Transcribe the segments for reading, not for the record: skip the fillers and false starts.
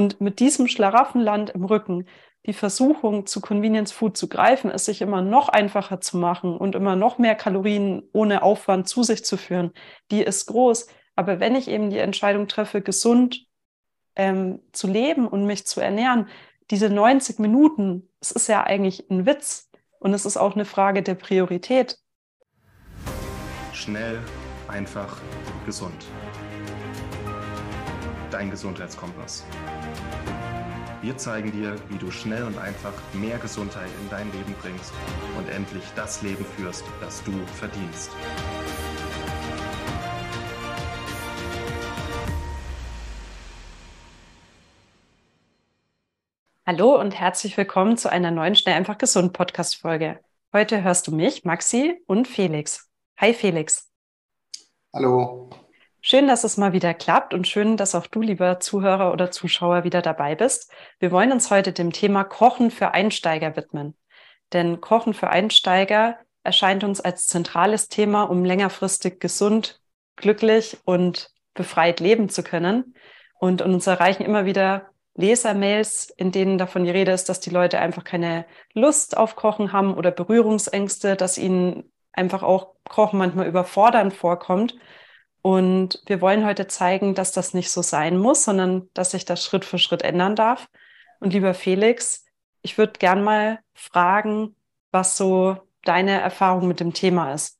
Und mit diesem Schlaraffenland im Rücken die Versuchung, zu Convenience Food zu greifen, es sich immer noch einfacher zu machen und immer noch mehr Kalorien ohne Aufwand zu sich zu führen, die ist groß. Aber wenn ich eben die Entscheidung treffe, gesund zu leben und mich zu ernähren, diese 90 Minuten, es ist ja eigentlich ein Witz und es ist auch eine Frage der Priorität. Schnell, einfach, gesund. Dein Gesundheitskompass. Wir zeigen dir, wie du schnell und einfach mehr Gesundheit in dein Leben bringst und endlich das Leben führst, das du verdienst. Hallo und herzlich willkommen zu einer neuen Schnell einfach gesund Podcast-Folge. Heute hörst du mich, Maxi und Felix. Hi Felix. Hallo. Schön, dass es mal wieder klappt und schön, dass auch du, lieber Zuhörer oder Zuschauer, wieder dabei bist. Wir wollen uns heute dem Thema Kochen für Einsteiger widmen. Denn Kochen für Einsteiger erscheint uns als zentrales Thema, um längerfristig gesund, glücklich und befreit leben zu können. Und uns erreichen immer wieder Lesermails, in denen davon die Rede ist, dass die Leute einfach keine Lust auf Kochen haben oder Berührungsängste, dass ihnen einfach auch Kochen manchmal überfordernd vorkommt. Und wir wollen heute zeigen, dass das nicht so sein muss, sondern dass sich das Schritt für Schritt ändern darf. Und lieber Felix, ich würde gern mal fragen, was so deine Erfahrung mit dem Thema ist.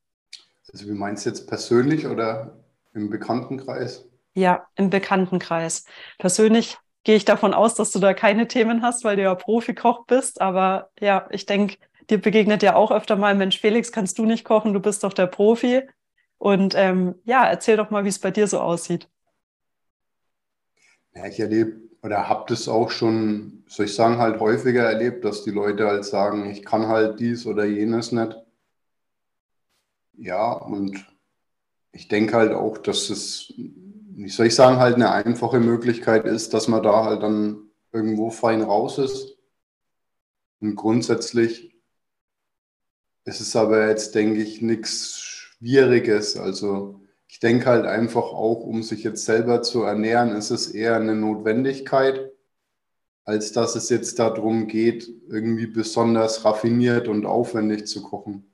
Also wie meinst du jetzt, persönlich oder im Bekanntenkreis? Ja, im Bekanntenkreis. Persönlich gehe ich davon aus, dass du da keine Themen hast, weil du ja Profikoch bist. Aber ja, ich denke, dir begegnet ja auch öfter mal, Mensch, Felix, kannst du nicht kochen, du bist doch der Profi. Und erzähl doch mal, wie es bei dir so aussieht. Ja, ich erlebe oder habe das auch schon, soll ich sagen, halt häufiger erlebt, dass die Leute halt sagen, ich kann halt dies oder jenes nicht. Ja, und ich denke halt auch, dass es, wie soll ich sagen, halt eine einfache Möglichkeit ist, dass man da halt dann irgendwo fein raus ist. Und grundsätzlich ist es aber jetzt, denke ich, nichts Schwieriges. Also ich denke halt einfach auch, um sich jetzt selber zu ernähren, ist es eher eine Notwendigkeit, als dass es jetzt darum geht, irgendwie besonders raffiniert und aufwendig zu kochen.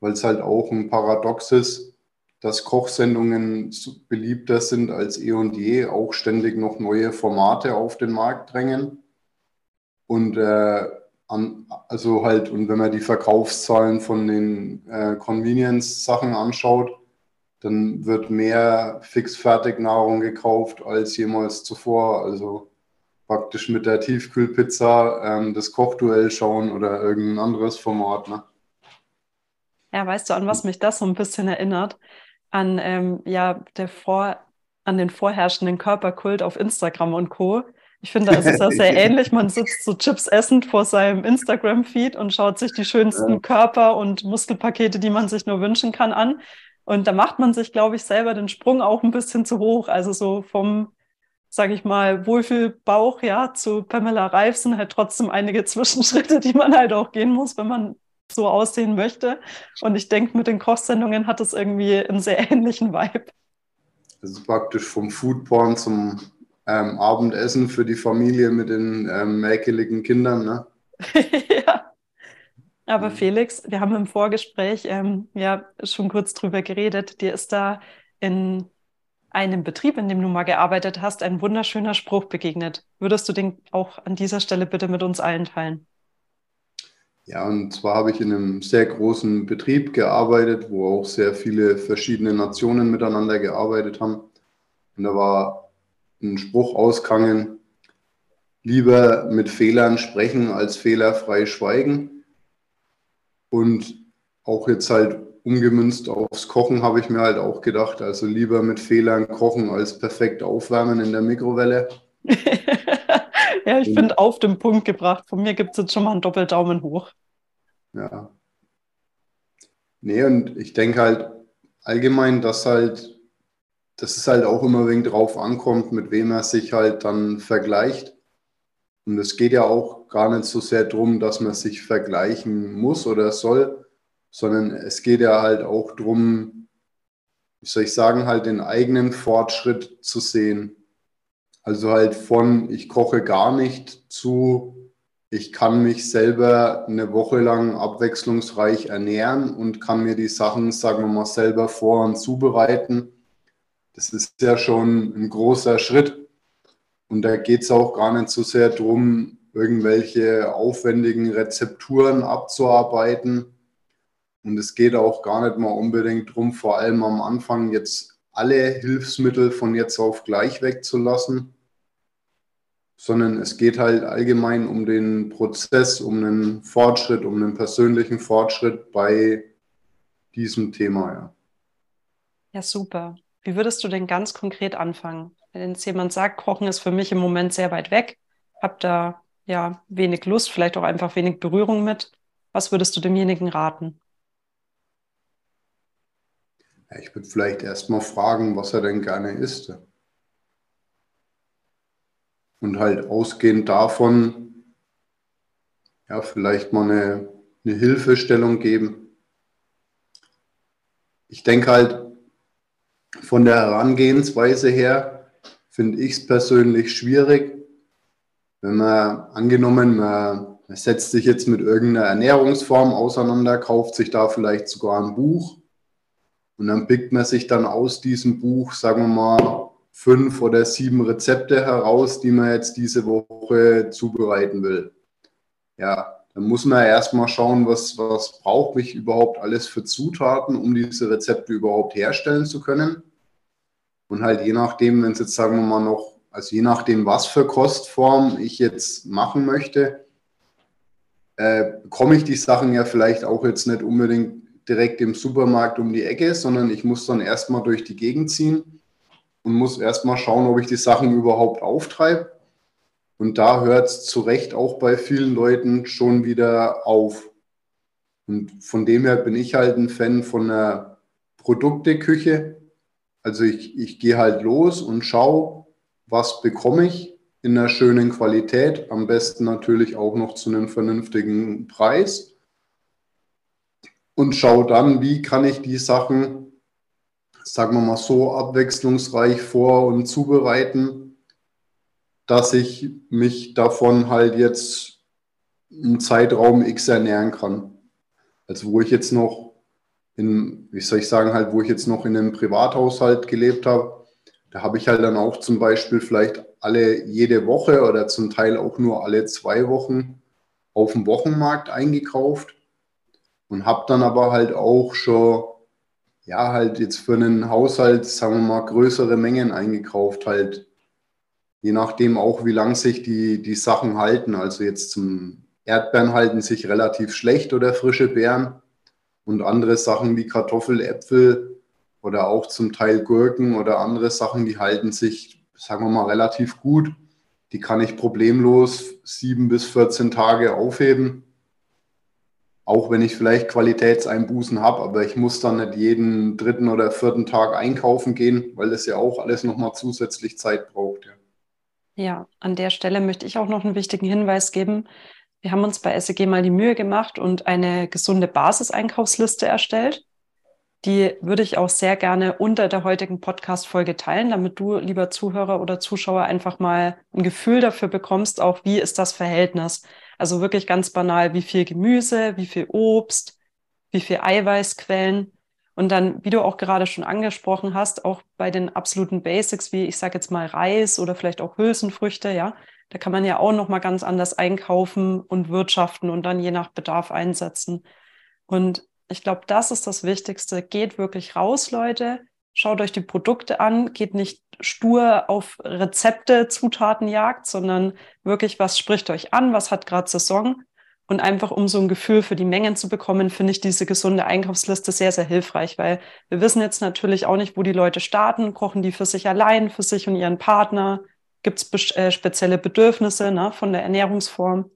Weil es halt auch ein Paradox ist, dass Kochsendungen beliebter sind als eh und je, auch ständig noch neue Formate auf den Markt drängen. Und und wenn man die Verkaufszahlen von den Convenience-Sachen anschaut, dann wird mehr Fixfertignahrung gekauft als jemals zuvor. Also praktisch mit der Tiefkühlpizza das Kochduell schauen oder irgendein anderes Format. Ne? Ja, weißt du, an was mich das so ein bisschen erinnert? An den vorherrschenden Körperkult auf Instagram und Co. Ich finde, da ist es ja sehr ähnlich. Man sitzt so Chips essend vor seinem Instagram-Feed und schaut sich die schönsten Körper- und Muskelpakete, die man sich nur wünschen kann, an. Und da macht man sich, glaube ich, selber den Sprung auch ein bisschen zu hoch. Also so vom, sage ich mal, Wohlfühlbauch zu Pamela Reif sind halt trotzdem einige Zwischenschritte, die man halt auch gehen muss, wenn man so aussehen möchte. Und ich denke, mit den Kochsendungen hat es irgendwie einen sehr ähnlichen Vibe. Also praktisch vom Foodporn zum Abendessen für die Familie mit den mäkeligen Kindern, ne? Ja. Aber Felix, wir haben im Vorgespräch schon kurz drüber geredet. Dir ist da in einem Betrieb, in dem du mal gearbeitet hast, ein wunderschöner Spruch begegnet. Würdest du den auch an dieser Stelle bitte mit uns allen teilen? Ja, und zwar habe ich in einem sehr großen Betrieb gearbeitet, wo auch sehr viele verschiedene Nationen miteinander gearbeitet haben. Und da war ein Spruch ausgegangen: lieber mit Fehlern sprechen als fehlerfrei schweigen. Und auch jetzt halt umgemünzt aufs Kochen habe ich mir halt auch gedacht, also lieber mit Fehlern kochen als perfekt aufwärmen in der Mikrowelle. Ja, ich finde, auf den Punkt gebracht. Von mir gibt es jetzt schon mal einen Doppeldaumen hoch. Ja. Nee, und ich denke halt allgemein, dass es halt auch immer wegen drauf ankommt, mit wem er sich halt dann vergleicht. Und es geht ja auch gar nicht so sehr darum, dass man sich vergleichen muss oder soll, sondern es geht ja halt auch darum, den eigenen Fortschritt zu sehen. Also halt von ich koche gar nicht zu ich kann mich selber eine Woche lang abwechslungsreich ernähren und kann mir die Sachen, sagen wir mal, selber vor- und zubereiten. Das ist ja schon ein großer Schritt. Und da geht es auch gar nicht so sehr darum, irgendwelche aufwendigen Rezepturen abzuarbeiten. Und es geht auch gar nicht mal unbedingt darum, vor allem am Anfang jetzt alle Hilfsmittel von jetzt auf gleich wegzulassen, sondern es geht halt allgemein um den Prozess, um einen Fortschritt, um einen persönlichen Fortschritt bei diesem Thema. Ja, super. Wie würdest du denn ganz konkret anfangen? Wenn jetzt jemand sagt, Kochen ist für mich im Moment sehr weit weg, habe da ja wenig Lust, vielleicht auch einfach wenig Berührung mit. Was würdest du demjenigen raten? Ja, ich würde vielleicht erstmal fragen, was er denn gerne isst. Und halt ausgehend davon, ja, vielleicht mal eine Hilfestellung geben. Ich denke halt, von der Herangehensweise her finde ich es persönlich schwierig, wenn man, angenommen, man setzt sich jetzt mit irgendeiner Ernährungsform auseinander, kauft sich da vielleicht sogar ein Buch und dann pickt man sich dann aus diesem Buch, sagen wir mal, 5 oder 7 Rezepte heraus, die man jetzt diese Woche zubereiten will. Ja, dann muss man erstmal schauen, was brauche ich überhaupt alles für Zutaten, um diese Rezepte überhaupt herstellen zu können. Und halt je nachdem, wenn es jetzt, sagen wir mal, noch, also je nachdem, was für Kostform ich jetzt machen möchte, bekomme ich die Sachen ja vielleicht auch jetzt nicht unbedingt direkt im Supermarkt um die Ecke, sondern ich muss dann erstmal durch die Gegend ziehen und muss erstmal schauen, ob ich die Sachen überhaupt auftreibe. Und da hört es zu Recht auch bei vielen Leuten schon wieder auf. Und von dem her bin ich halt ein Fan von einer Produkteküche. Also ich gehe halt los und schaue, was bekomme ich in einer schönen Qualität, am besten natürlich auch noch zu einem vernünftigen Preis. Und schaue dann, wie kann ich die Sachen, sagen wir mal so, abwechslungsreich vor- und zubereiten, dass ich mich davon halt jetzt im Zeitraum X ernähren kann. Also wo ich jetzt noch in einem Privathaushalt gelebt habe, da habe ich halt dann auch zum Beispiel vielleicht jede Woche oder zum Teil auch nur alle 2 Wochen auf dem Wochenmarkt eingekauft und habe dann aber halt auch schon, ja, halt jetzt für einen Haushalt, sagen wir mal, größere Mengen eingekauft halt. Je nachdem auch, wie lange sich die Sachen halten. Also jetzt zum Erdbeeren halten sich relativ schlecht oder frische Beeren und andere Sachen wie Kartoffel, Äpfel oder auch zum Teil Gurken oder andere Sachen, die halten sich, sagen wir mal, relativ gut. Die kann ich problemlos 7 bis 14 Tage aufheben. Auch wenn ich vielleicht Qualitätseinbußen habe, aber ich muss dann nicht jeden 3. oder 4. Tag einkaufen gehen, weil das ja auch alles nochmal zusätzlich Zeit braucht, ja. Ja, an der Stelle möchte ich auch noch einen wichtigen Hinweis geben. Wir haben uns bei SEG mal die Mühe gemacht und eine gesunde Basiseinkaufsliste erstellt. Die würde ich auch sehr gerne unter der heutigen Podcast-Folge teilen, damit du, lieber Zuhörer oder Zuschauer, einfach mal ein Gefühl dafür bekommst, auch wie ist das Verhältnis. Also wirklich ganz banal, wie viel Gemüse, wie viel Obst, wie viel Eiweißquellen. Und dann, wie du auch gerade schon angesprochen hast, auch bei den absoluten Basics, wie ich sage jetzt mal Reis oder vielleicht auch Hülsenfrüchte, ja, da kann man ja auch nochmal ganz anders einkaufen und wirtschaften und dann je nach Bedarf einsetzen. Und ich glaube, das ist das Wichtigste. Geht wirklich raus, Leute, schaut euch die Produkte an, geht nicht stur auf Rezepte, Zutatenjagd, sondern wirklich, was spricht euch an, was hat gerade Saison? Und einfach, um so ein Gefühl für die Mengen zu bekommen, finde ich diese gesunde Einkaufsliste sehr, sehr hilfreich, weil wir wissen jetzt natürlich auch nicht, wo die Leute starten. Kochen die für sich allein, für sich und ihren Partner? Gibt es spezielle Bedürfnisse, ne, von der Ernährungsform?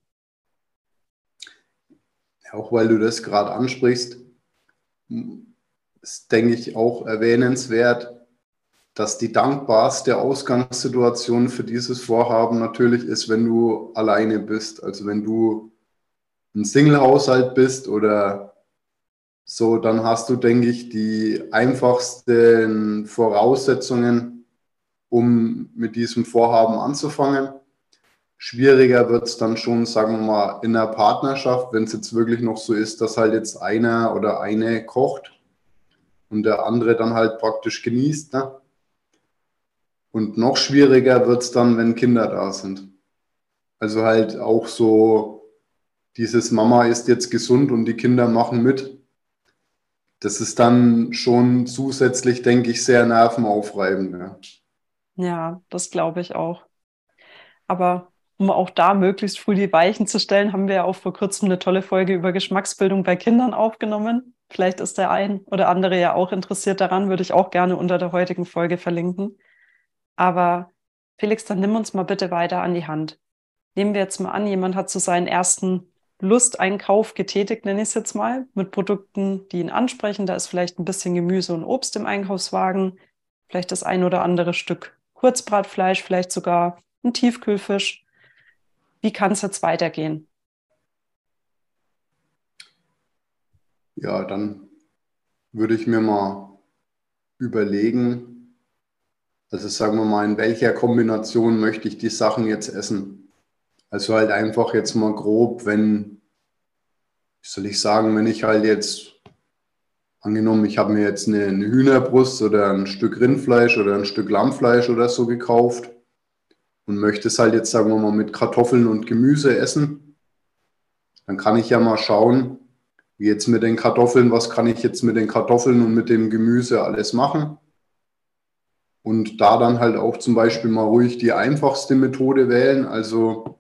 Auch weil du das gerade ansprichst, ist, denke ich, auch erwähnenswert, dass die dankbarste Ausgangssituation für dieses Vorhaben natürlich ist, wenn du alleine bist, also wenn du ein Single-Haushalt bist oder so, dann hast du, denke ich, die einfachsten Voraussetzungen, um mit diesem Vorhaben anzufangen. Schwieriger wird es dann schon, sagen wir mal, in der Partnerschaft, wenn es jetzt wirklich noch so ist, dass halt jetzt einer oder eine kocht und der andere dann halt praktisch genießt, ne? Und noch schwieriger wird es dann, wenn Kinder da sind. Also halt auch so dieses Mama ist jetzt gesund und die Kinder machen mit. Das ist dann schon zusätzlich, denke ich, sehr nervenaufreibend. Ne? Ja, das glaube ich auch. Aber um auch da möglichst früh die Weichen zu stellen, haben wir ja auch vor kurzem eine tolle Folge über Geschmacksbildung bei Kindern aufgenommen. Vielleicht ist der ein oder andere ja auch interessiert daran, würde ich auch gerne unter der heutigen Folge verlinken. Aber Felix, dann nimm uns mal bitte weiter an die Hand. Nehmen wir jetzt mal an, jemand hat so seinen ersten Lusteinkauf getätigt, nenne ich es jetzt mal, mit Produkten, die ihn ansprechen. Da ist vielleicht ein bisschen Gemüse und Obst im Einkaufswagen, vielleicht das ein oder andere Stück Kurzbratfleisch, vielleicht sogar ein Tiefkühlfisch. Wie kann es jetzt weitergehen? Ja, dann würde ich mir mal überlegen, also sagen wir mal, in welcher Kombination möchte ich die Sachen jetzt essen? Also halt einfach jetzt mal grob, wenn, wie soll ich sagen, wenn ich halt jetzt, angenommen, ich habe mir jetzt eine Hühnerbrust oder ein Stück Rindfleisch oder ein Stück Lammfleisch oder so gekauft, und möchte es halt jetzt, sagen wir mal, mit Kartoffeln und Gemüse essen, dann kann ich ja mal schauen, wie jetzt mit den Kartoffeln, was kann ich jetzt mit den Kartoffeln und mit dem Gemüse alles machen. Und da dann halt auch zum Beispiel mal ruhig die einfachste Methode wählen. Also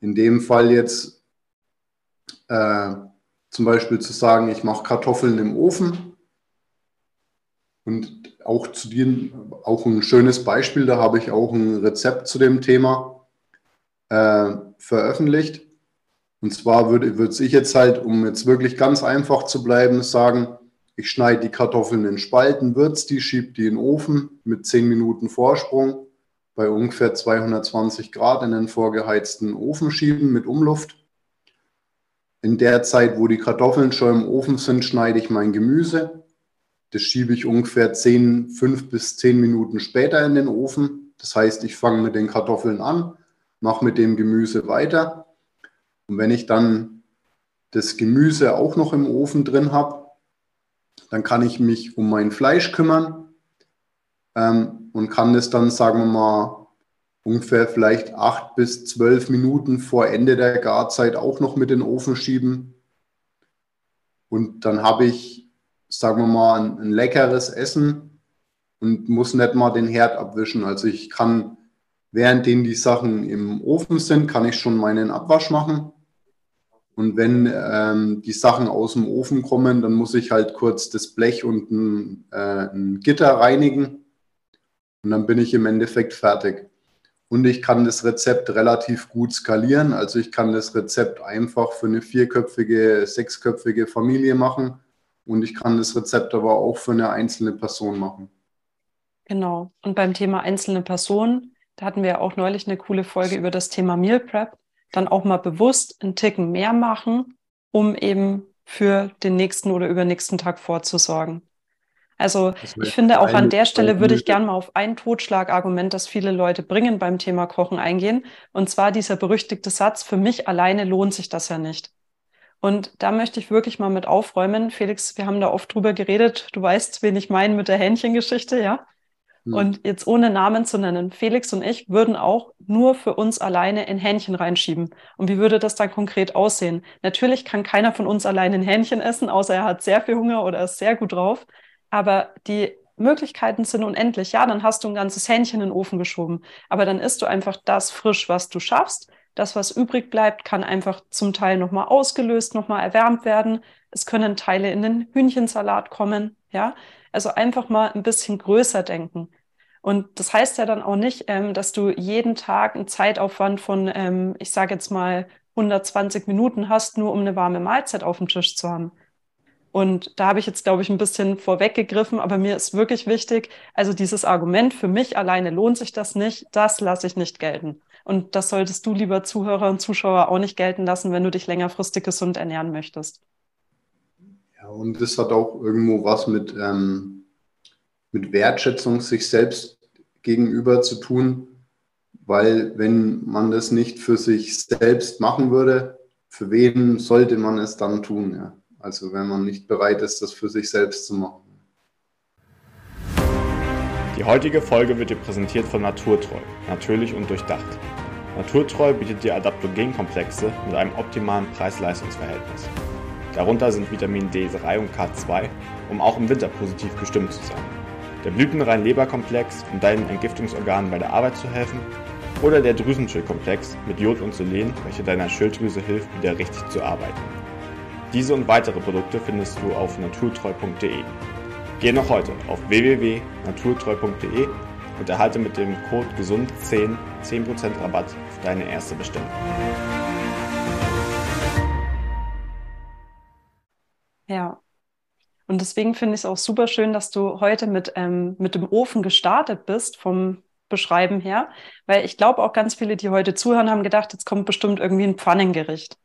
in dem Fall jetzt zum Beispiel zu sagen, ich mache Kartoffeln im Ofen. Und auch zu dir, auch ein schönes Beispiel, da habe ich auch ein Rezept zu dem Thema veröffentlicht. Und zwar würde ich jetzt halt, um jetzt wirklich ganz einfach zu bleiben, sagen, ich schneide die Kartoffeln in Spalten, würze die, schiebe die in den Ofen mit 10 Minuten Vorsprung bei ungefähr 220 Grad in den vorgeheizten Ofen schieben mit Umluft. In der Zeit, wo die Kartoffeln schon im Ofen sind, schneide ich mein Gemüse. Das schiebe ich ungefähr 5 bis 10 Minuten später in den Ofen. Das heißt, ich fange mit den Kartoffeln an, mache mit dem Gemüse weiter. Und wenn ich dann das Gemüse auch noch im Ofen drin habe, dann kann ich mich um mein Fleisch kümmern und kann das dann, sagen wir mal, ungefähr vielleicht 8 bis 12 Minuten vor Ende der Garzeit auch noch mit in den Ofen schieben. Und dann habe ich, sagen wir mal, ein leckeres Essen und muss nicht mal den Herd abwischen. Also ich kann, währenddem die Sachen im Ofen sind, kann ich schon meinen Abwasch machen. Und wenn die Sachen aus dem Ofen kommen, dann muss ich halt kurz das Blech und ein Gitter reinigen. Und dann bin ich im Endeffekt fertig. Und ich kann das Rezept relativ gut skalieren. Also ich kann das Rezept einfach für eine 4-köpfige, 6-köpfige Familie machen. Und ich kann das Rezept aber auch für eine einzelne Person machen. Genau. Und beim Thema einzelne Personen, da hatten wir ja auch neulich eine coole Folge über das Thema Meal Prep, dann auch mal bewusst einen Ticken mehr machen, um eben für den nächsten oder übernächsten Tag vorzusorgen. Also ich finde auch an der Stelle würde ich gerne mal auf ein Totschlagargument, das viele Leute bringen beim Thema Kochen eingehen. Und zwar dieser berüchtigte Satz, für mich alleine lohnt sich das ja nicht. Und da möchte ich wirklich mal mit aufräumen. Felix, wir haben da oft drüber geredet. Du weißt, wen ich meine mit der Hähnchengeschichte, ja? Und jetzt ohne Namen zu nennen. Felix und ich würden auch nur für uns alleine ein Hähnchen reinschieben. Und wie würde das dann konkret aussehen? Natürlich kann keiner von uns alleine ein Hähnchen essen, außer er hat sehr viel Hunger oder ist sehr gut drauf. Aber die Möglichkeiten sind unendlich. Ja, dann hast du ein ganzes Hähnchen in den Ofen geschoben. Aber dann isst du einfach das frisch, was du schaffst. Das, was übrig bleibt, kann einfach zum Teil nochmal ausgelöst, nochmal erwärmt werden. Es können Teile in den Hühnchensalat kommen. Ja? Also einfach mal ein bisschen größer denken. Und das heißt ja dann auch nicht, dass du jeden Tag einen Zeitaufwand von, ich sage jetzt mal, 120 Minuten hast, nur um eine warme Mahlzeit auf dem Tisch zu haben. Und da habe ich jetzt, glaube ich, ein bisschen vorweggegriffen, aber mir ist wirklich wichtig, also dieses Argument, für mich alleine lohnt sich das nicht, das lasse ich nicht gelten. Und das solltest du, lieber Zuhörer und Zuschauer, auch nicht gelten lassen, wenn du dich längerfristig gesund ernähren möchtest. Ja, und das hat auch irgendwo was mit Wertschätzung sich selbst gegenüber zu tun, weil wenn man das nicht für sich selbst machen würde, für wen sollte man es dann tun? Ja? Also wenn man nicht bereit ist, das für sich selbst zu machen. Die heutige Folge wird dir präsentiert von Naturtreu, natürlich und durchdacht. Naturtreu bietet dir Adaptogenkomplexe mit einem optimalen Preis-Leistungs-Verhältnis. Darunter sind Vitamin D3 und K2, um auch im Winter positiv gestimmt zu sein. Der Blütenrein-Leber-Komplex, um deinen Entgiftungsorganen bei der Arbeit zu helfen. Oder der Drüsenschildkomplex mit Jod und Selen, welcher deiner Schilddrüse hilft, wieder richtig zu arbeiten. Diese und weitere Produkte findest du auf naturtreu.de. Geh noch heute auf www.naturtreu.de und erhalte mit dem Code GESUND10 10% Rabatt auf deine erste Bestellung. Ja, und deswegen finde ich es auch super schön, dass du heute mit dem Ofen gestartet bist vom Beschreiben her, weil ich glaube auch ganz viele, die heute zuhören, haben gedacht, jetzt kommt bestimmt irgendwie ein Pfannengericht.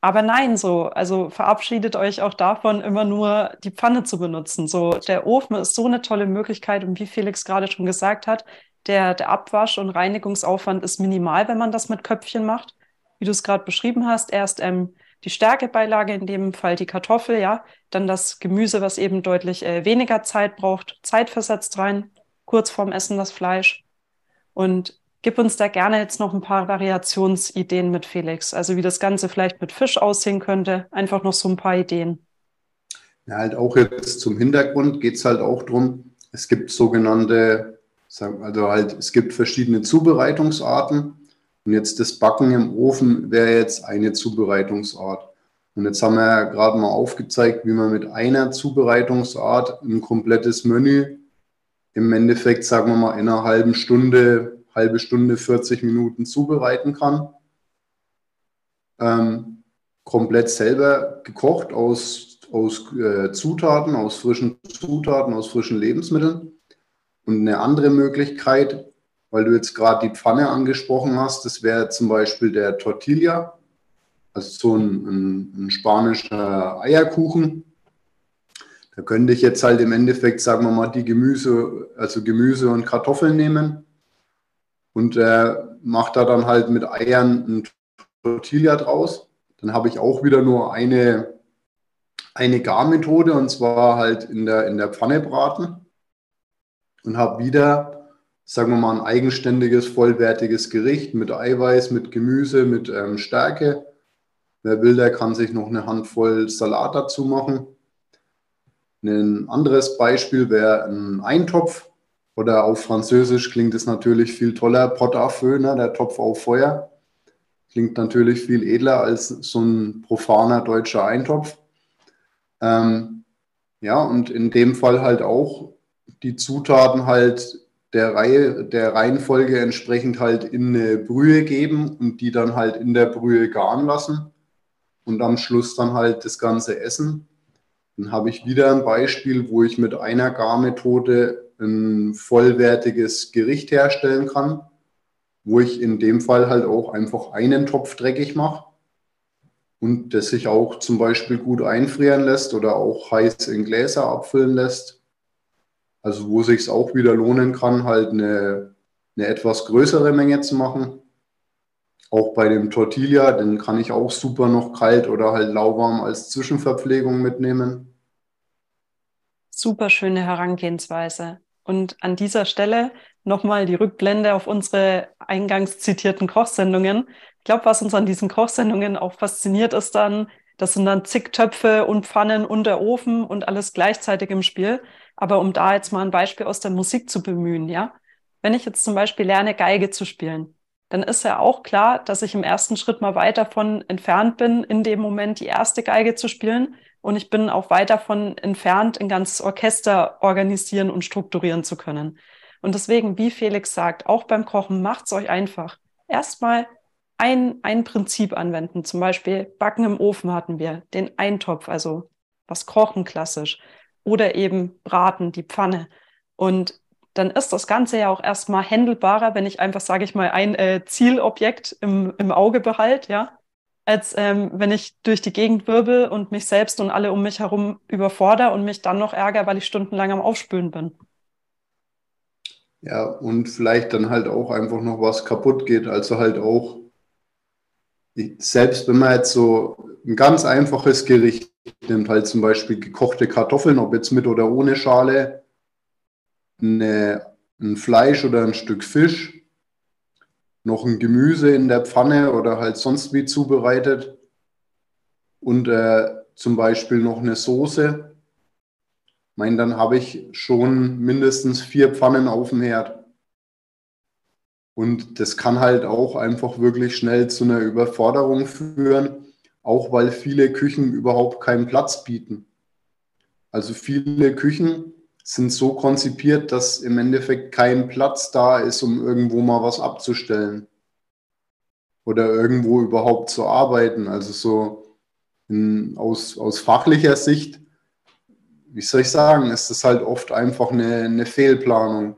Aber nein, also verabschiedet euch auch davon, immer nur die Pfanne zu benutzen. So, der Ofen ist so eine tolle Möglichkeit und wie Felix gerade schon gesagt hat, der Abwasch- und Reinigungsaufwand ist minimal, wenn man das mit Köpfchen macht. Wie du es gerade beschrieben hast, erst die Stärkebeilage, in dem Fall die Kartoffel, ja, dann das Gemüse, was eben deutlich weniger Zeit braucht, zeitversetzt rein, kurz vorm Essen das Fleisch. Und gib uns da gerne jetzt noch ein paar Variationsideen mit, Felix. Also wie das Ganze vielleicht mit Fisch aussehen könnte. Einfach noch so ein paar Ideen. Ja, halt auch jetzt zum Hintergrund geht es halt auch darum, es gibt es gibt verschiedene Zubereitungsarten. Und jetzt das Backen im Ofen wäre jetzt eine Zubereitungsart. Und jetzt haben wir ja gerade mal aufgezeigt, wie man mit einer Zubereitungsart ein komplettes Menü im Endeffekt, sagen wir mal, in einer halbe Stunde, 40 Minuten zubereiten kann. Komplett selber gekocht aus frischen Zutaten, aus frischen Lebensmitteln. Und eine andere Möglichkeit, weil du jetzt gerade die Pfanne angesprochen hast, das wäre zum Beispiel der Tortilla, also so ein spanischer Eierkuchen. Da könnte ich jetzt halt im Endeffekt, sagen wir mal, Gemüse und Kartoffeln nehmen. Und macht da dann halt mit Eiern ein Tortilla draus. Dann habe ich auch wieder nur eine Garmethode, und zwar halt in der Pfanne braten. Und habe wieder, sagen wir mal, ein eigenständiges, vollwertiges Gericht mit Eiweiß, mit Gemüse, mit Stärke. Wer will, der kann sich noch eine Handvoll Salat dazu machen. Ein anderes Beispiel wäre ein Eintopf. Oder auf Französisch klingt es natürlich viel toller, Pot à feu, ne, der Topf auf Feuer. Klingt natürlich viel edler als so ein profaner deutscher Eintopf. Ja, und in dem Fall halt auch die Zutaten halt der Reihenfolge entsprechend halt in eine Brühe geben und die dann halt in der Brühe garen lassen und am Schluss dann halt das Ganze essen. Dann habe ich wieder ein Beispiel, wo ich mit einer Garmethode ein vollwertiges Gericht herstellen kann, wo ich in dem Fall halt auch einfach einen Topf dreckig mache und das sich auch zum Beispiel gut einfrieren lässt oder auch heiß in Gläser abfüllen lässt. Also wo es sich auch wieder lohnen kann, halt eine etwas größere Menge zu machen. Auch bei dem Tortilla, den kann ich auch super noch kalt oder halt lauwarm als Zwischenverpflegung mitnehmen. Super schöne Herangehensweise. Und an dieser Stelle nochmal die Rückblende auf unsere eingangs zitierten Kochsendungen. Ich glaube, was uns an diesen Kochsendungen auch fasziniert, ist dann, das sind dann zig Töpfe und Pfannen und der Ofen und alles gleichzeitig im Spiel. Aber um da jetzt mal ein Beispiel aus der Musik zu bemühen, ja. Wenn ich jetzt zum Beispiel lerne, Geige zu spielen, dann ist ja auch klar, dass ich im ersten Schritt mal weit davon entfernt bin, in dem Moment die erste Geige zu spielen. Und ich bin auch weit davon entfernt, ein ganzes Orchester organisieren und strukturieren zu können. Und deswegen, wie Felix sagt, auch beim Kochen, macht's euch einfach. Erstmal ein Prinzip anwenden. Zum Beispiel Backen im Ofen hatten wir, den Eintopf, also was kochen klassisch. Oder eben Braten, die Pfanne. Und dann ist das Ganze ja auch erstmal händelbarer, wenn ich einfach, sage ich mal, ein Zielobjekt im Auge behalte, ja. Als wenn ich durch die Gegend wirbel und mich selbst und alle um mich herum überfordere und mich dann noch ärgere, weil ich stundenlang am Aufspülen bin. Ja, und vielleicht dann halt auch einfach noch was kaputt geht. Also halt auch, selbst wenn man jetzt so ein ganz einfaches Gericht nimmt, halt zum Beispiel gekochte Kartoffeln, ob jetzt mit oder ohne Schale, ein Fleisch oder ein Stück Fisch, noch ein Gemüse in der Pfanne oder halt sonst wie zubereitet und zum Beispiel noch eine Soße. Ich meine, dann habe ich schon mindestens 4 Pfannen auf dem Herd. Und das kann halt auch einfach wirklich schnell zu einer Überforderung führen, auch weil viele Küchen überhaupt keinen Platz bieten. Also viele Küchen sind so konzipiert, dass im Endeffekt kein Platz da ist, um irgendwo mal was abzustellen oder irgendwo überhaupt zu arbeiten. Also so aus fachlicher Sicht, wie soll ich sagen, ist das halt oft einfach eine Fehlplanung.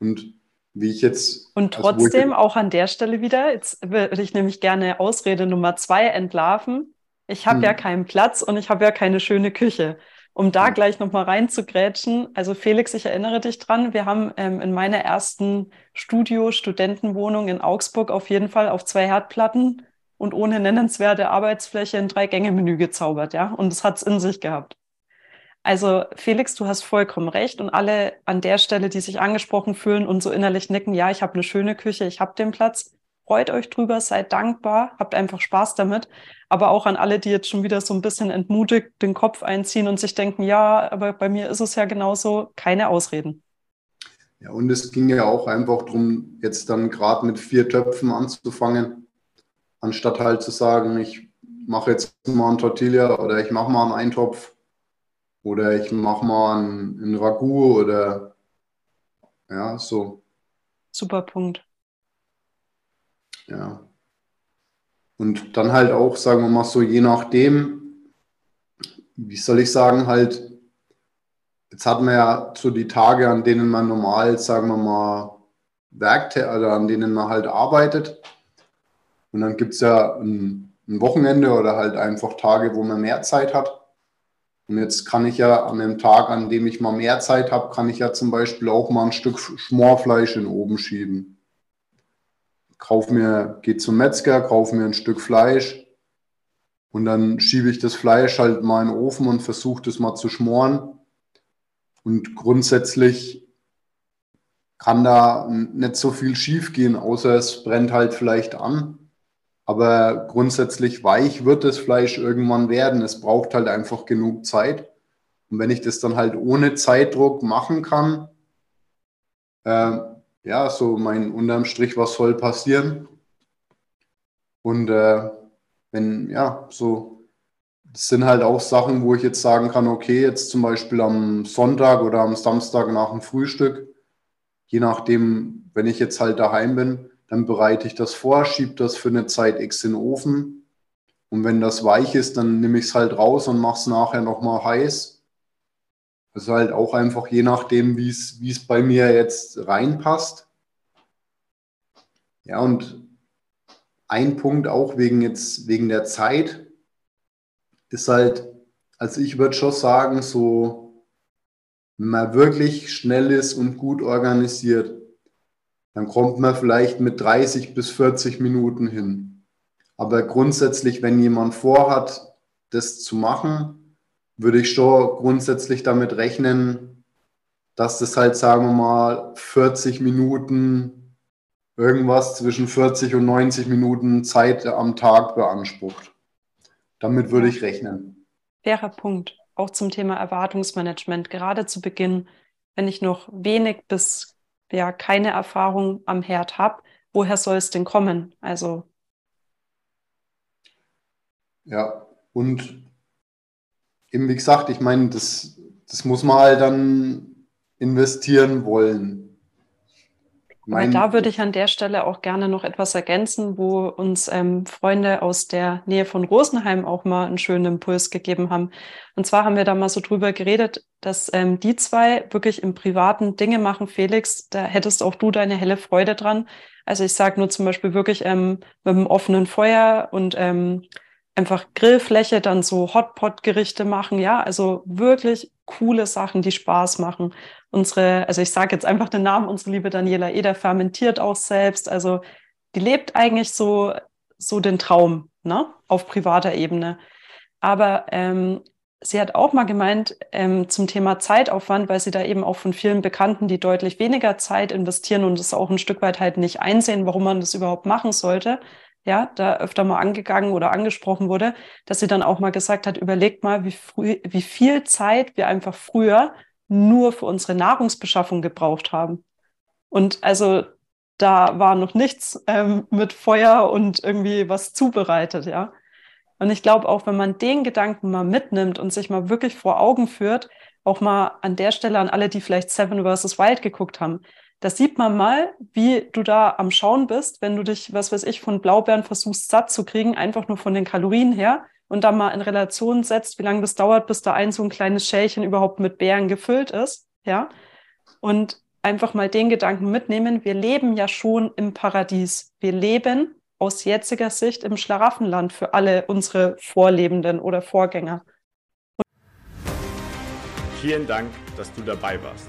Und wie ich jetzt... Und trotzdem auch an der Stelle wieder, jetzt würde ich nämlich gerne Ausrede Nummer 2 entlarven. Ich habe ja keinen Platz und ich habe ja keine schöne Küche. Um da gleich nochmal reinzugrätschen, also Felix, ich erinnere dich dran, wir haben in meiner ersten Studentenwohnung in Augsburg auf jeden Fall auf 2 Herdplatten und ohne nennenswerte Arbeitsfläche ein 3-Gänge-Menü gezaubert, ja, und es hat es in sich gehabt. Also Felix, du hast vollkommen recht und alle an der Stelle, die sich angesprochen fühlen und so innerlich nicken, ja, ich habe eine schöne Küche, ich habe den Platz, freut euch drüber, seid dankbar, habt einfach Spaß damit. Aber auch an alle, die jetzt schon wieder so ein bisschen entmutigt den Kopf einziehen und sich denken, ja, aber bei mir ist es ja genauso, keine Ausreden. Ja, und es ging ja auch einfach darum, jetzt dann gerade mit 4 Töpfen anzufangen, anstatt halt zu sagen, ich mache jetzt mal einen Tortilla oder ich mache mal einen Eintopf oder ich mache mal einen Ragout oder ja, so. Super Punkt. Ja. Und dann halt auch, sagen wir mal so, je nachdem, wie soll ich sagen, halt, jetzt hat man ja so die Tage, an denen man normal, sagen wir mal, oder an denen man halt arbeitet. Und dann gibt es ja ein Wochenende oder halt einfach Tage, wo man mehr Zeit hat. Und jetzt kann ich ja an dem Tag, an dem ich mal mehr Zeit habe, kann ich ja zum Beispiel auch mal ein Stück Schmorfleisch in den Oben schieben. Geh zum Metzger, kauf mir ein Stück Fleisch und dann schiebe ich das Fleisch halt mal in den Ofen und versuche das mal zu schmoren. Und grundsätzlich kann da nicht so viel schief gehen, außer es brennt halt vielleicht an. Aber grundsätzlich weich wird das Fleisch irgendwann werden. Es braucht halt einfach genug Zeit. Und wenn ich das dann halt ohne Zeitdruck machen kann, ja, so mein unterm Strich, was soll passieren? Und wenn, ja, so, das sind halt auch Sachen, wo ich jetzt sagen kann, okay, jetzt zum Beispiel am Sonntag oder am Samstag nach dem Frühstück, je nachdem, wenn ich jetzt halt daheim bin, dann bereite ich das vor, schiebe das für eine Zeit X in den Ofen. Und wenn das weich ist, dann nehme ich es halt raus und mache es nachher nochmal heiß. Also halt auch einfach je nachdem, wie es bei mir jetzt reinpasst. Ja, und ein Punkt auch wegen der Zeit ist halt, also ich würde schon sagen, so, wenn man wirklich schnell ist und gut organisiert, dann kommt man vielleicht mit 30 bis 40 Minuten hin. Aber grundsätzlich, wenn jemand vorhat, das zu machen, würde ich schon grundsätzlich damit rechnen, dass das halt, sagen wir mal, 40 Minuten, irgendwas zwischen 40 und 90 Minuten Zeit am Tag beansprucht. Damit würde ich rechnen. Fairer Punkt, auch zum Thema Erwartungsmanagement. Gerade zu Beginn, wenn ich noch wenig bis ja keine Erfahrung am Herd habe, woher soll es denn kommen? Also ja, und eben wie gesagt, ich meine, das muss man halt dann investieren wollen. Weil da würde ich an der Stelle auch gerne noch etwas ergänzen, wo uns Freunde aus der Nähe von Rosenheim auch mal einen schönen Impuls gegeben haben. Und zwar haben wir da mal so drüber geredet, dass die 2 wirklich im Privaten Dinge machen, Felix, da hättest auch du deine helle Freude dran. Also ich sage nur zum Beispiel wirklich mit einem offenen Feuer und einfach Grillfläche, dann so Hotpot-Gerichte machen, ja, also wirklich coole Sachen, die Spaß machen. Also ich sage jetzt einfach den Namen, unsere liebe Daniela Eder fermentiert auch selbst. Also die lebt eigentlich so den Traum, ne? Auf privater Ebene. Aber sie hat auch mal gemeint, zum Thema Zeitaufwand, weil sie da eben auch von vielen Bekannten, die deutlich weniger Zeit investieren und es auch ein Stück weit halt nicht einsehen, warum man das überhaupt machen sollte, ja, da öfter mal angegangen oder angesprochen wurde, dass sie dann auch mal gesagt hat, überlegt mal, wie viel Zeit wir einfach früher nur für unsere Nahrungsbeschaffung gebraucht haben. Und also da war noch nichts mit Feuer und irgendwie was zubereitet, ja. Und ich glaube auch, wenn man den Gedanken mal mitnimmt und sich mal wirklich vor Augen führt, auch mal an der Stelle an alle, die vielleicht Seven vs. Wild geguckt haben, das sieht man mal, wie du da am Schauen bist, wenn du dich, was weiß ich, von Blaubeeren versuchst, satt zu kriegen, einfach nur von den Kalorien her, und dann mal in Relation setzt, wie lange das dauert, bis da ein so ein kleines Schälchen überhaupt mit Beeren gefüllt ist, ja. Und einfach mal den Gedanken mitnehmen, wir leben ja schon im Paradies. Wir leben aus jetziger Sicht im Schlaraffenland für alle unsere Vorlebenden oder Vorgänger. Vielen Dank, dass du dabei warst.